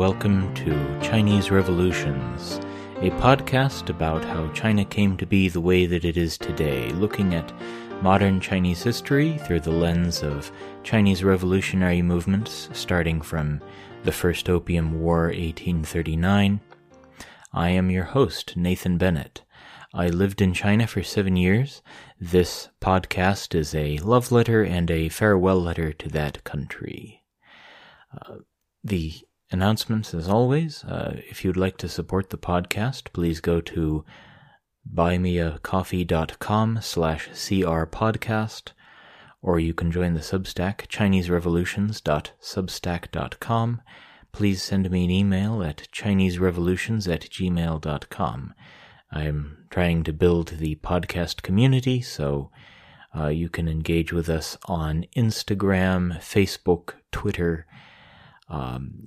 welcome to Chinese Revolutions, a podcast about how China came to be the way that it is today, looking at modern Chinese history through the lens of Chinese revolutionary movements, starting from the First Opium War, 1839. I am your host, Nathan Bennett. I lived in China for 7 years. This podcast is a love letter and a farewell letter to that country. The announcements, as always, if you'd like to support the podcast, please go to buymeacoffee.com/crpodcast, or you can join the Substack, chineserevolutions.substack.com. Please send me an email at chineserevolutions@gmail.com. I'm trying to build the podcast community, so you can engage with us on Instagram, Facebook, Twitter.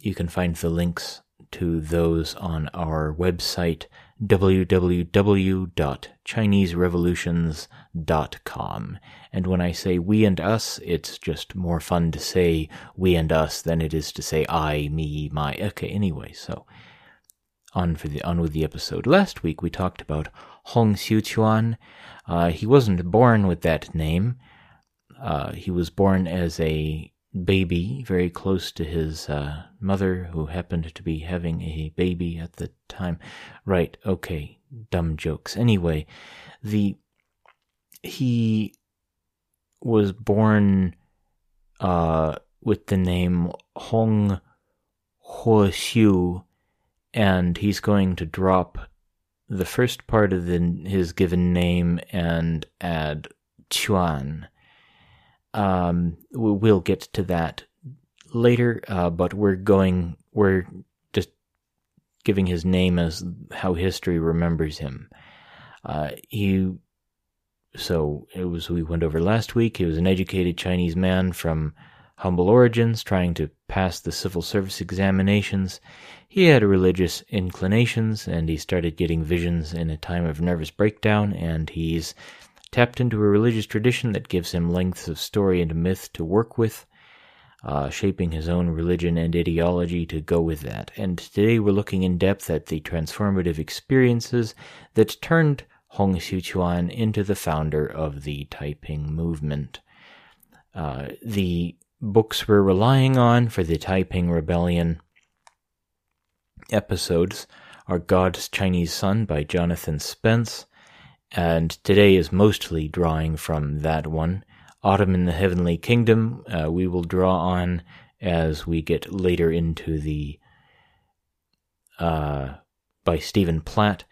You can find the links to those on our website, www.chineserevolutions.com. And when I say we and us, it's just more fun to say we and us than it is to say I, me, my. Okay, anyway, so on with the episode. Last week we talked about Hong Xiuquan. He wasn't born with that name. He was born as a baby, very close to his mother, who happened to be having a baby at the time. Right, okay, dumb jokes. Anyway, he was born with the name Hong Huoxiu, and he's going to drop the first part of his given name and add Quan. We'll get to that later, but we're just giving his name as how history remembers him. We went over last week. He was an educated Chinese man from humble origins, trying to pass the civil service examinations. He had religious inclinations, and he started getting visions in a time of nervous breakdown, and he's tapped into a religious tradition that gives him lengths of story and myth to work with, shaping his own religion and ideology to go with that. And today we're looking in depth at the transformative experiences that turned Hong Xiuquan into the founder of the Taiping movement. The books we're relying on for the Taiping Rebellion episodes are God's Chinese Son by Jonathan Spence, and today is mostly drawing from that one. Autumn in the Heavenly Kingdom, we will draw on as we get later into the by Stephen Platt,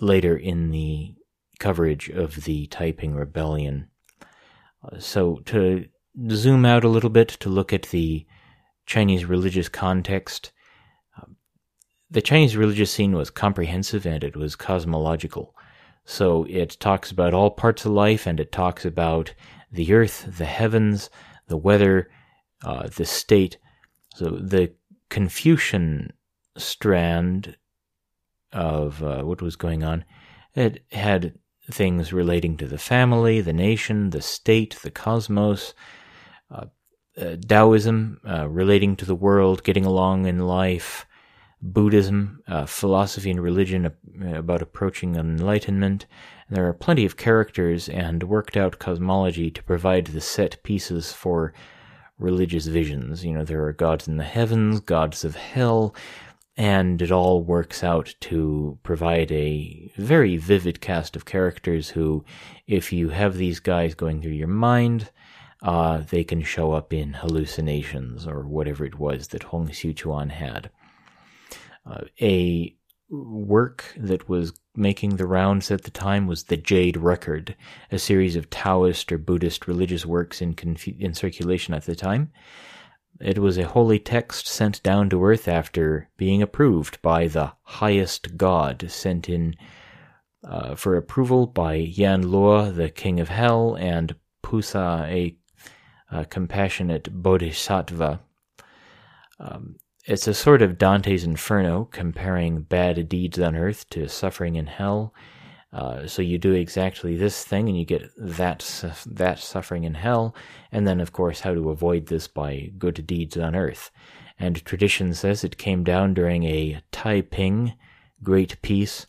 later in the coverage of the Taiping Rebellion. So to zoom out a little bit to look at the Chinese religious context, the Chinese religious scene was comprehensive and it was cosmological. So it talks about all parts of life, and it talks about the earth, the heavens, the weather, the state. So the Confucian strand of what was going on, it had things relating to the family, the nation, the state, the cosmos. Taoism, relating to the world, getting along in life. Buddhism, philosophy and religion about approaching enlightenment. And there are plenty of characters and worked-out cosmology to provide the set pieces for religious visions. You know, there are gods in the heavens, gods of hell, and it all works out to provide a very vivid cast of characters who, if you have these guys going through your mind, they can show up in hallucinations or whatever it was that Hong Xiuquan had. A work that was making the rounds at the time was the Jade Record, a series of Taoist or Buddhist religious works in circulation at the time. It was a holy text sent down to earth after being approved by the highest god, sent in for approval by Yan Luo, the king of hell, and Pusa, a compassionate bodhisattva. It's a sort of Dante's Inferno, comparing bad deeds on earth to suffering in hell. So you do exactly this thing, and you get that suffering in hell, and then, of course, how to avoid this by good deeds on earth. and tradition says it came down during a Taiping Great Peace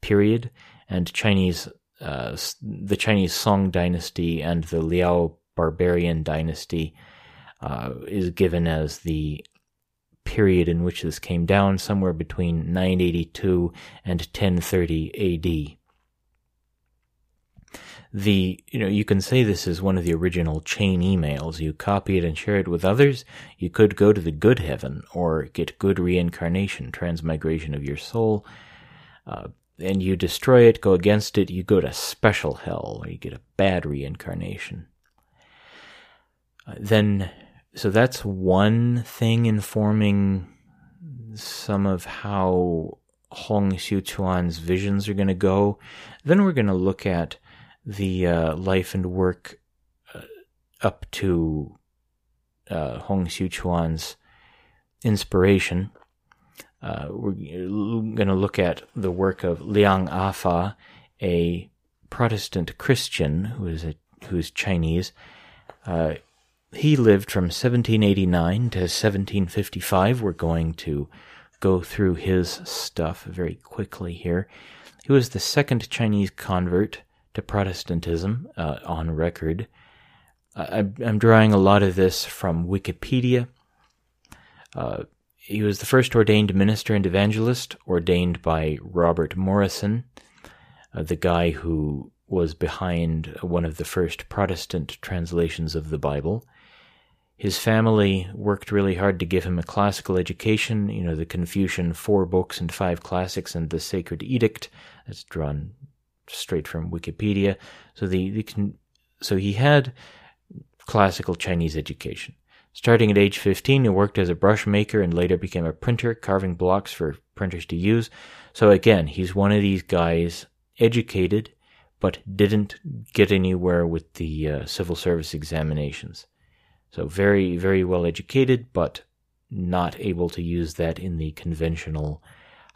period, and the Chinese Song dynasty and the Liao barbarian dynasty is given as the period in which this came down, somewhere between 982 and 1030 AD. You can say this is one of the original chain emails. You copy it and share it with others. You could go to the good heaven or get good reincarnation, transmigration of your soul, and you destroy it, go against it, you go to special hell, or you get a bad reincarnation. So that's one thing informing some of how Hong Xiuquan's visions are going to go. Then we're going to look at the life and work up to Hong Xiuquan's inspiration. We're going to look at the work of Liang Afa, a Protestant Christian who's Chinese. He lived from 1789 to 1755. We're going to go through his stuff very quickly here. He was the second Chinese convert to Protestantism on record. I'm drawing a lot of this from Wikipedia. He was the first ordained minister and evangelist, ordained by Robert Morrison, the guy who was behind one of the first Protestant translations of the Bible. His family worked really hard to give him a classical education, the Confucian 4 books and 5 classics and the Sacred Edict. That's drawn straight from Wikipedia. So he had classical Chinese education. Starting at age 15, he worked as a brush maker and later became a printer, carving blocks for printers to use. So again, he's one of these guys educated, but didn't get anywhere with the civil service examinations. So very, very well educated, but not able to use that in the conventional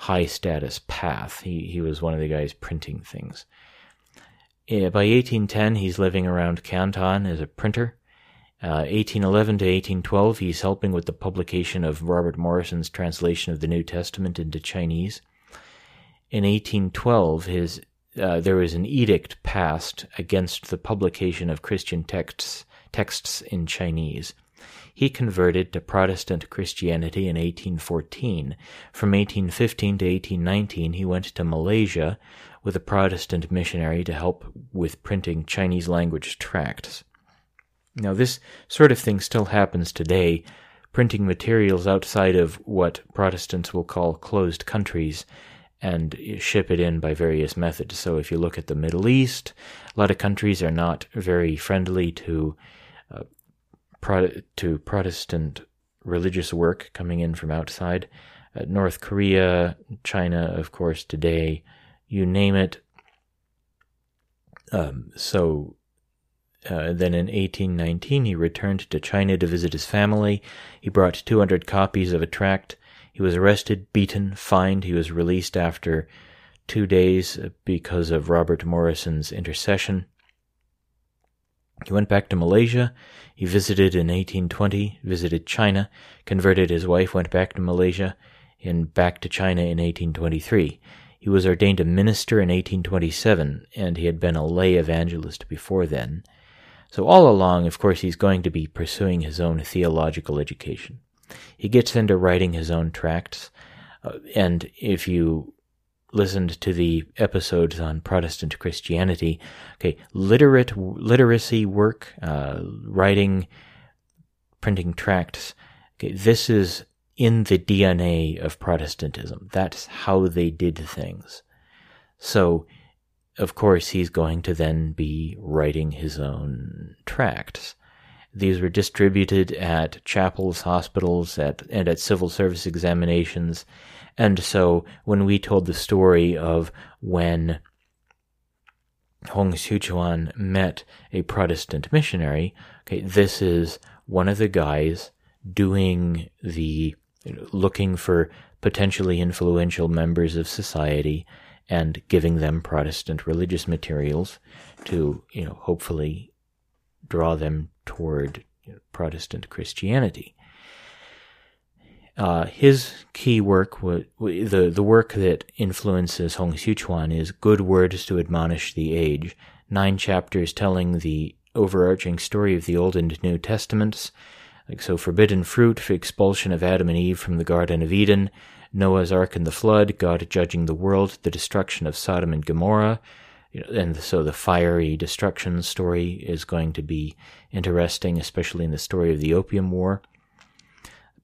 high-status path. He was one of the guys printing things. By 1810, he's living around Canton as a printer. 1811 to 1812, he's helping with the publication of Robert Morrison's translation of the New Testament into Chinese. In 1812, there was an edict passed against the publication of Christian texts in Chinese. He converted to Protestant Christianity in 1814. From 1815 to 1819, he went to Malaysia with a Protestant missionary to help with printing Chinese language tracts. Now, this sort of thing still happens today, printing materials outside of what Protestants will call closed countries and ship it in by various methods. So if you look at the Middle East, a lot of countries are not very friendly to Protestant religious work coming in from outside. North Korea, China, of course, today, you name it. Then in 1819, he returned to China to visit his family. He brought 200 copies of a tract. He was arrested, beaten, fined. He was released after 2 days because of Robert Morrison's intercession. He went back to Malaysia. He visited in 1820, visited China, converted his wife, went back to Malaysia, and back to China in 1823. He was ordained a minister in 1827, and he had been a lay evangelist before then. So all along, of course, he's going to be pursuing his own theological education. He gets into writing his own tracts, and if you listened to the episodes on Protestant Christianity, literacy work, writing, printing tracts, this is in the DNA of Protestantism. That's how they did things. So, of course, he's going to then be writing his own tracts. These were distributed at chapels, hospitals, and at civil service examinations. And so when we told the story of when Hong Xiuquan met a Protestant missionary, this is one of the guys doing the looking for potentially influential members of society and giving them Protestant religious materials to, hopefully draw them toward Protestant Christianity. His key work, the work that influences Hong Xiuquan, is Good Words to Admonish the Age, 9 chapters telling the overarching story of the Old and New Testaments, like so forbidden fruit, for expulsion of Adam and Eve from the Garden of Eden, Noah's Ark and the Flood, God judging the world, the destruction of Sodom and Gomorrah, and so the fiery destruction story is going to be interesting, especially in the story of the Opium War.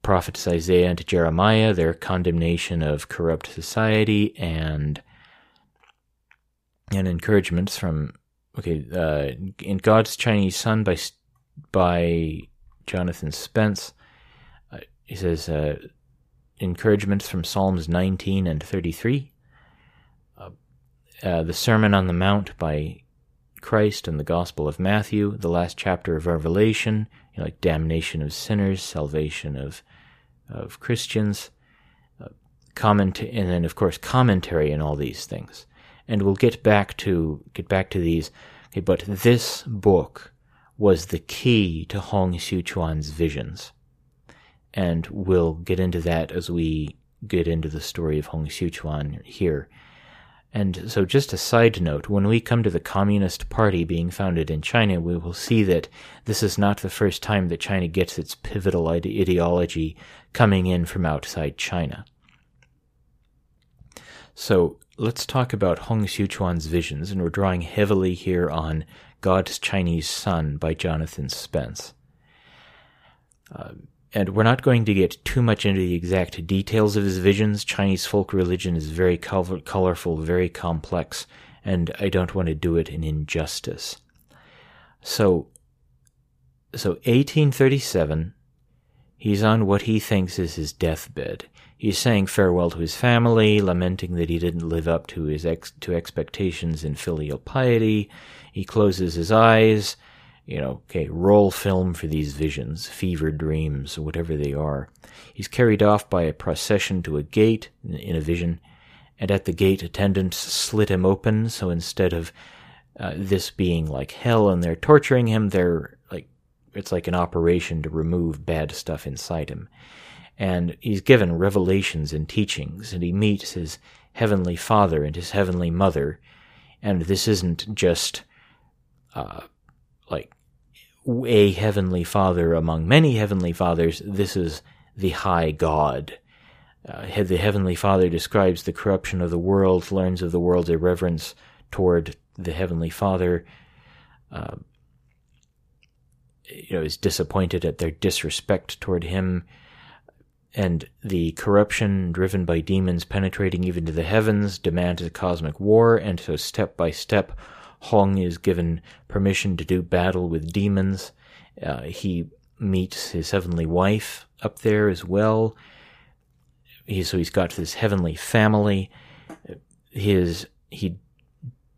Prophets Isaiah and Jeremiah, their condemnation of corrupt society, and encouragements from in God's Chinese Son by Jonathan Spence. He says encouragements from Psalms 19 and 33. The Sermon on the Mount by Christ and the Gospel of Matthew, the last chapter of Revelation, like damnation of sinners, salvation of Christians, and then of course commentary and all these things. And we'll get back to these. Okay, but this book was the key to Hong Xiuquan's visions, and we'll get into that as we get into the story of Hong Xiuquan here. And so just a side note, when we come to the Communist Party being founded in China, we will see that this is not the first time that China gets its pivotal ideology coming in from outside China. So let's talk about Hong Xiuquan's visions, and we're drawing heavily here on God's Chinese Son by Jonathan Spence. And we're not going to get too much into the exact details of his visions. Chinese folk religion is very colorful, very complex, and I don't want to do it an injustice. So 1837, he's on what he thinks is his deathbed. He's saying farewell to his family, lamenting that he didn't live up to his expectations in filial piety. He closes his eyes. Roll film for these visions, fever dreams, whatever they are. He's carried off by a procession to a gate in a vision, and at the gate attendants slit him open, so instead of this being like hell and they're torturing him, it's like an operation to remove bad stuff inside him. And he's given revelations and teachings, and he meets his heavenly father and his heavenly mother, and this isn't just a heavenly father among many heavenly fathers. This is the high God. The heavenly father describes the corruption of the world, learns of the world's irreverence toward the heavenly father, is disappointed at their disrespect toward him, and the corruption driven by demons penetrating even to the heavens demands a cosmic war, and so step by step, Hong is given permission to do battle with demons. He meets his heavenly wife up there as well. He's got this heavenly family.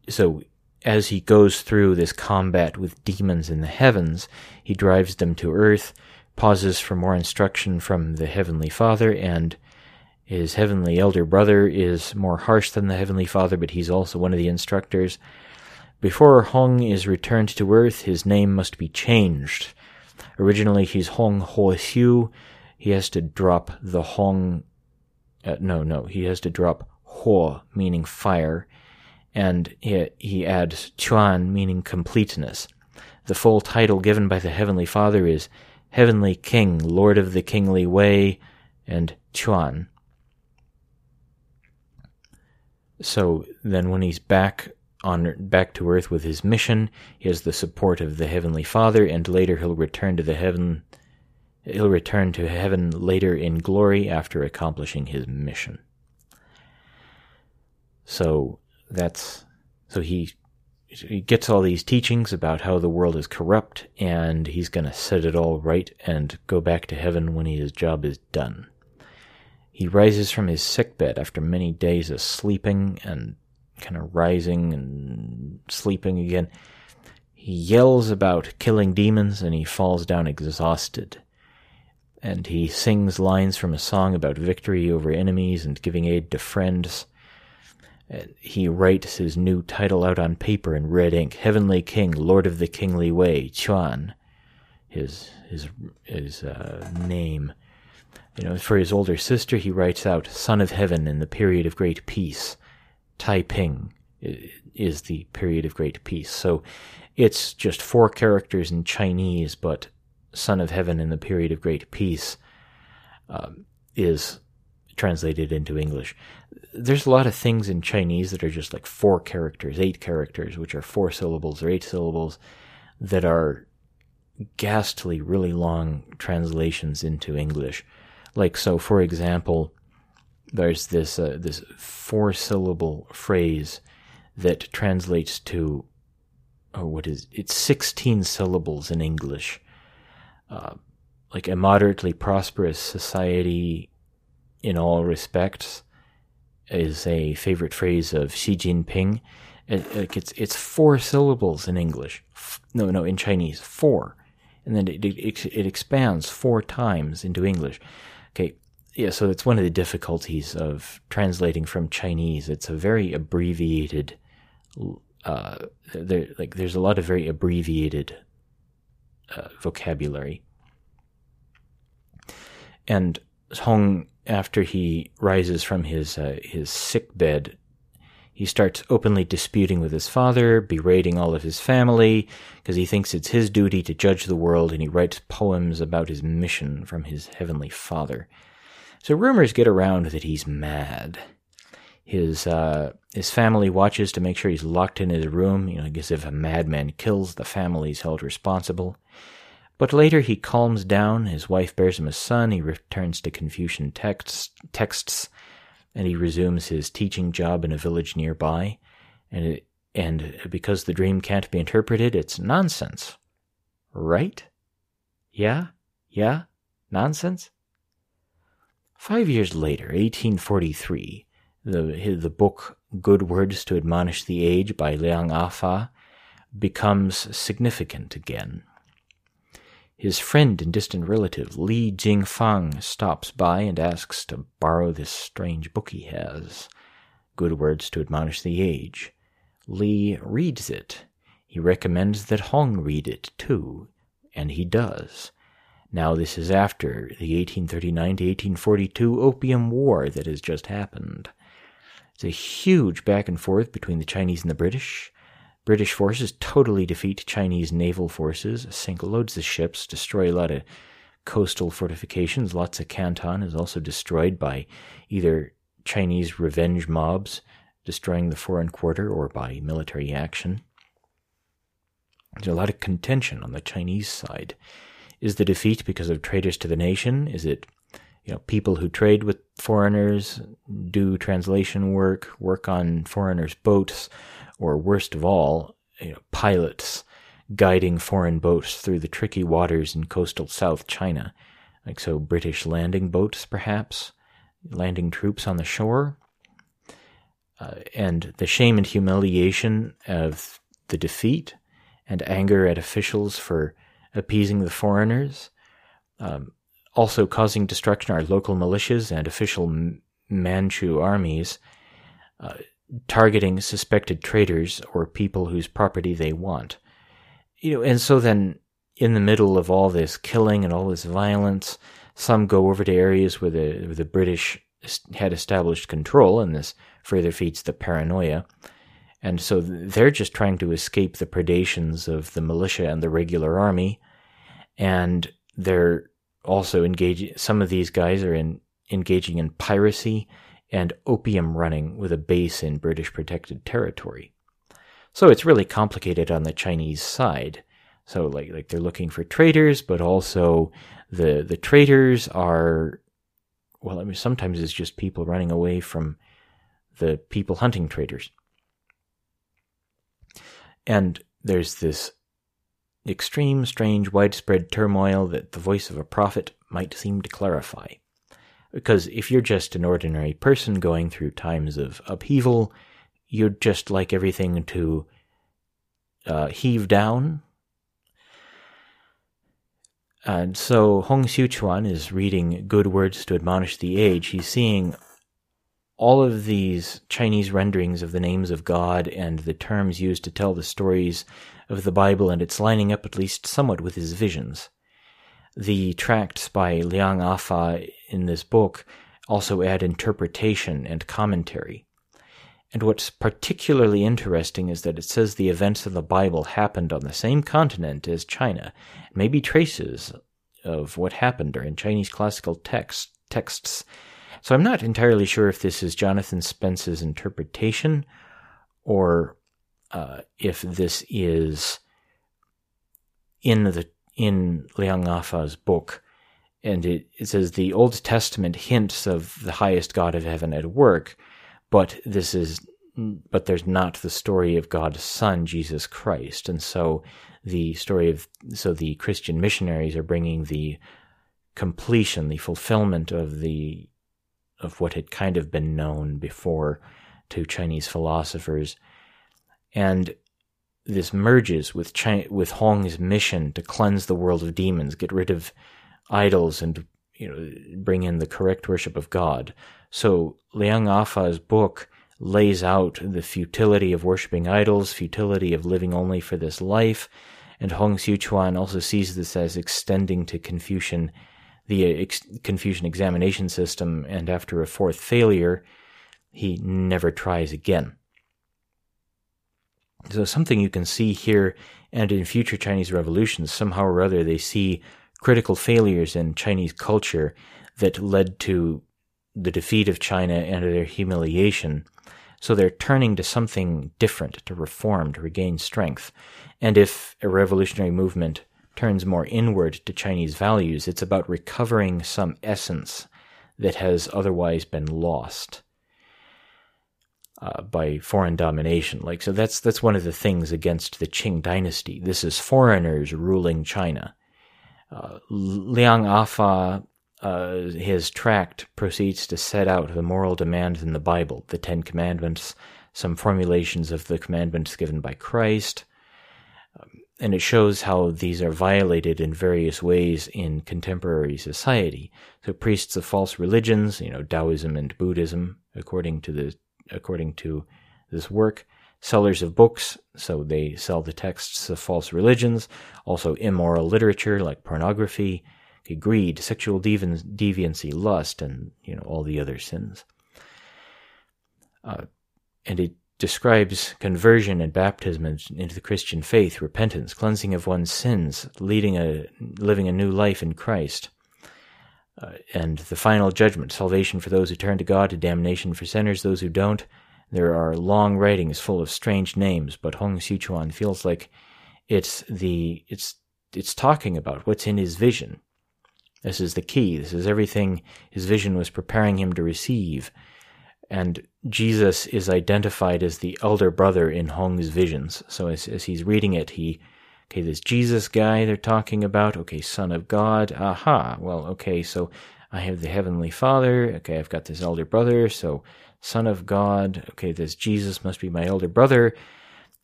So as he goes through this combat with demons in the heavens, he drives them to earth, pauses for more instruction from the heavenly father, and his heavenly elder brother is more harsh than the heavenly father, but he's also one of the instructors. Before Hong is returned to earth, his name must be changed. Originally, he's Hong Huoxiu. He has to drop the Hong... he has to drop Huo, meaning fire, and he adds Quan, meaning completeness. The full title given by the Heavenly Father is Heavenly King, Lord of the Kingly Way, and Quan. So then when he's back to earth with his mission, he has the support of the Heavenly Father, and later he'll return to heaven later in glory after accomplishing his mission. So he gets all these teachings about how the world is corrupt, and he's going to set it all right and go back to heaven when his job is done. He rises from his sickbed after many days of sleeping and kind of rising and sleeping again. He yells about killing demons, and he falls down exhausted. And he sings lines from a song about victory over enemies and giving aid to friends. He writes his new title out on paper in red ink, Heavenly King, Lord of the Kingly Way, Quan, his name. For his older sister, he writes out Son of Heaven in the period of great peace. Taiping is the period of great peace. So it's just four characters in Chinese, but Son of Heaven in the period of great peace is translated into English. There's a lot of things in Chinese that are just like four characters, eight characters, which are four syllables or eight syllables, that are ghastly, really long translations into English. Like, so for example, there's this this four-syllable phrase that translates to, it's 16 syllables in English. Like a moderately prosperous society in all respects is a favorite phrase of Xi Jinping. It's four syllables in English. In Chinese, four. And then it expands four times into English. Okay. Yeah, so that's one of the difficulties of translating from Chinese. It's a very abbreviated, there's a lot of very abbreviated vocabulary. And Hong, after he rises from his sick bed, he starts openly disputing with his father, berating all of his family, because he thinks it's his duty to judge the world, and he writes poems about his mission from his heavenly father. So rumors get around that he's mad. His family watches to make sure he's locked in his room. I guess if a madman kills, the family's held responsible. But later he calms down. His wife bears him a son. He returns to Confucian texts, and he resumes his teaching job in a village nearby. And because the dream can't be interpreted, it's nonsense. Right? Yeah? Nonsense? 5 years later, 1843, the book Good Words to Admonish the Age by Liang Afa becomes significant again. His friend and distant relative, Li Jingfang, stops by and asks to borrow this strange book he has, Good Words to Admonish the Age. Li reads it. He recommends that Hong read it, too, and he does. Now this is after the 1839 to 1842 Opium War that has just happened. It's a huge back and forth between the Chinese and the British. British forces totally defeat Chinese naval forces, sink loads of ships, destroy a lot of coastal fortifications. Lots of Canton is also destroyed by either Chinese revenge mobs destroying the foreign quarter or by military action. There's a lot of contention on the Chinese side. Is the defeat because of traitors to the nation? Is it, people who trade with foreigners, do translation work, work on foreigners' boats, or worst of all, pilots guiding foreign boats through the tricky waters in coastal South China? Like, so British landing boats, perhaps, landing troops on the shore? And the shame and humiliation of the defeat, and anger at officials for appeasing the foreigners, also causing destruction are local militias and official Manchu armies targeting suspected traitors or people whose property they want. And so then, in the middle of all this killing and all this violence, some go over to areas where the British had established control, and this further feeds the paranoia. And so they're just trying to escape the predations of the militia and the regular army. And they're also engaging, some of these guys are engaging in piracy and opium running with a base in British protected territory. So it's really complicated on the Chinese side. So like they're looking for traitors, but also the traitors are, sometimes it's just people running away from the people hunting traitors. And there's this extreme, strange, widespread turmoil that the voice of a prophet might seem to clarify. Because if you're just an ordinary person going through times of upheaval, you'd just like everything to heave down. And so Hong Xiuquan is reading Good Words to Admonish the Age. He's seeing all of these Chinese renderings of the names of God and the terms used to tell the stories of the Bible, and it's lining up at least somewhat with his visions. The tracts by Liang Afa in this book also add interpretation and commentary. And what's particularly interesting is that it says the events of the Bible happened on the same continent as China. Maybe traces of what happened are in Chinese classical texts. So I'm not entirely sure if this is Jonathan Spence's interpretation or if this is in Liang Afa's book. And it says the Old Testament hints of the highest God of heaven at work, but there's not the story of God's Son, Jesus Christ. And so the Christian missionaries are bringing the completion, the fulfillment of what had kind of been known before to Chinese philosophers. And this merges with Hong's mission to cleanse the world of demons, get rid of idols, and bring in the correct worship of God. So Liang Afa's book lays out the futility of worshiping idols, futility of living only for this life, and Hong Xiuquan also sees this as extending to Confucian, the Confucian examination system, and after a fourth failure, he never tries again. So something you can see here, and in future Chinese revolutions, somehow or other they see critical failures in Chinese culture that led to the defeat of China and their humiliation. So they're turning to something different, to reform, to regain strength. And if a revolutionary movement turns more inward to Chinese values, it's about recovering some essence that has otherwise been lost by foreign domination. So that's one of the things against the Qing dynasty. This is foreigners ruling China. Liang Afa, his tract, proceeds to set out the moral demands in the Bible, the Ten Commandments, some formulations of the commandments given by Christ, and it shows how these are violated in various ways in contemporary society. So priests of false religions, Taoism and Buddhism, according to this work, sellers of books, so they sell the texts of false religions, also immoral literature like pornography, greed, sexual deviancy, lust, and all the other sins. And it describes conversion and baptism into the Christian faith, repentance, cleansing of one's sins, living a new life in Christ, and the final judgment, salvation for those who turn to God, to damnation for sinners, those who don't. There are long writings full of strange names, but Hong Xiuquan feels like it's talking about what's in his vision. This is the key. This is everything his vision was preparing him to receive. And Jesus is identified as the elder brother in Hong's visions. So as he's reading it, this Jesus guy they're talking about, Son of God, so I have the Heavenly Father, I've got this elder brother, so Son of God, this Jesus must be my elder brother.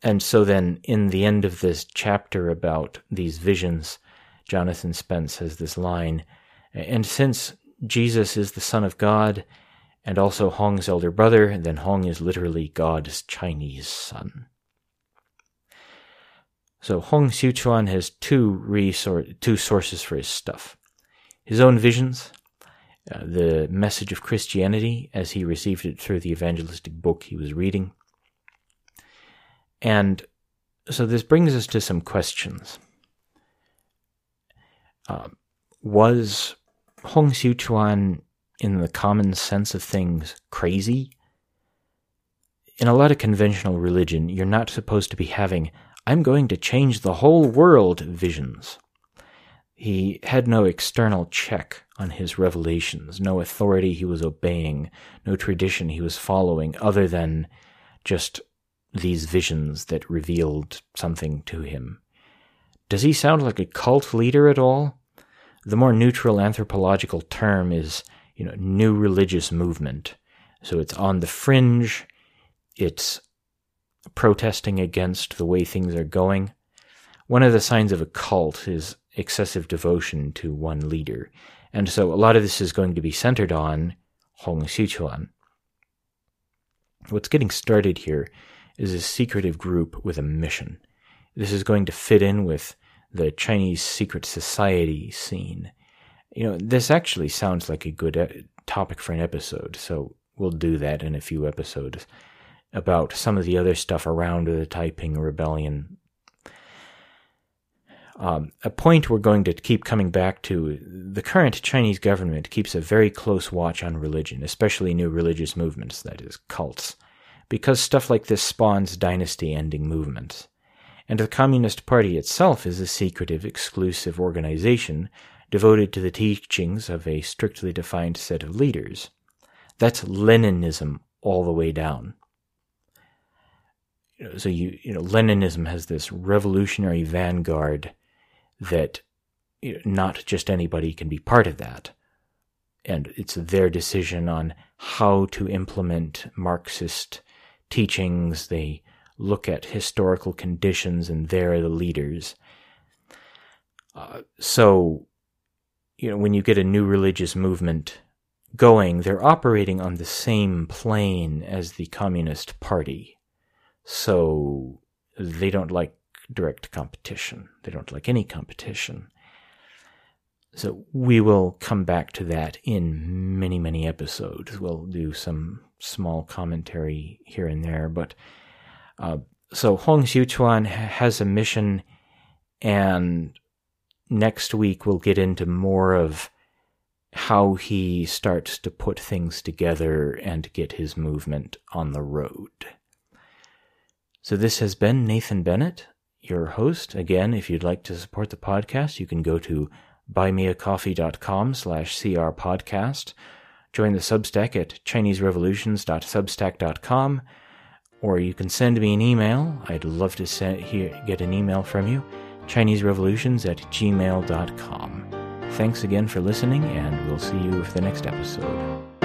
And so then in the end of this chapter about these visions, Jonathan Spence has this line, and since Jesus is the Son of God and also Hong's elder brother, then Hong is literally God's Chinese son. So Hong Xiuquan has two sources for his stuff. His own visions, the message of Christianity as he received it through the evangelistic book he was reading. And so this brings us to some questions. Was Hong Xiuquan, in the common sense of things, crazy? In a lot of conventional religion, you're not supposed to be having, I'm going to change the whole world visions. He had no external check on his revelations, no authority he was obeying, no tradition he was following other than just these visions that revealed something to him. Does he sound like a cult leader at all? The more neutral anthropological term is, new religious movement. So it's on the fringe, it's protesting against the way things are going. One of the signs of a cult is excessive devotion to one leader. And so a lot of this is going to be centered on Hong Xiuquan. What's getting started here is a secretive group with a mission. This is going to fit in with the Chinese secret society scene. You know, this actually sounds like a good topic for an episode, so we'll do that in a few episodes, about some of the other stuff around the Taiping Rebellion. A point we're going to keep coming back to, the current Chinese government keeps a very close watch on religion, especially new religious movements, that is, cults, because stuff like this spawns dynasty-ending movements. And the Communist Party itself is a secretive, exclusive organization devoted to the teachings of a strictly defined set of leaders. That's Leninism all the way down. So you know, Leninism has this revolutionary vanguard that, you know, not just anybody can be part of that. And it's their decision on how to implement Marxist teachings. They look at historical conditions, and they're the leaders. So, you know, when you get a new religious movement going, they're operating on the same plane as the Communist Party. So they don't like direct competition. They don't like any competition. So we will come back to that in many, many episodes. We'll do some small commentary here and there. But so Hong Xiuquan has a mission, and next week we'll get into more of how he starts to put things together and get his movement on the road. So this has been Nathan Bennett, your host. Again, if you'd like to support the podcast, you can go to buymeacoffee.com/crpodcast, join the Substack at chineserevolutions.substack.com, or you can send me an email. I'd love to get an email from you, chineserevolutions@gmail.com. Thanks again for listening, and we'll see you for the next episode.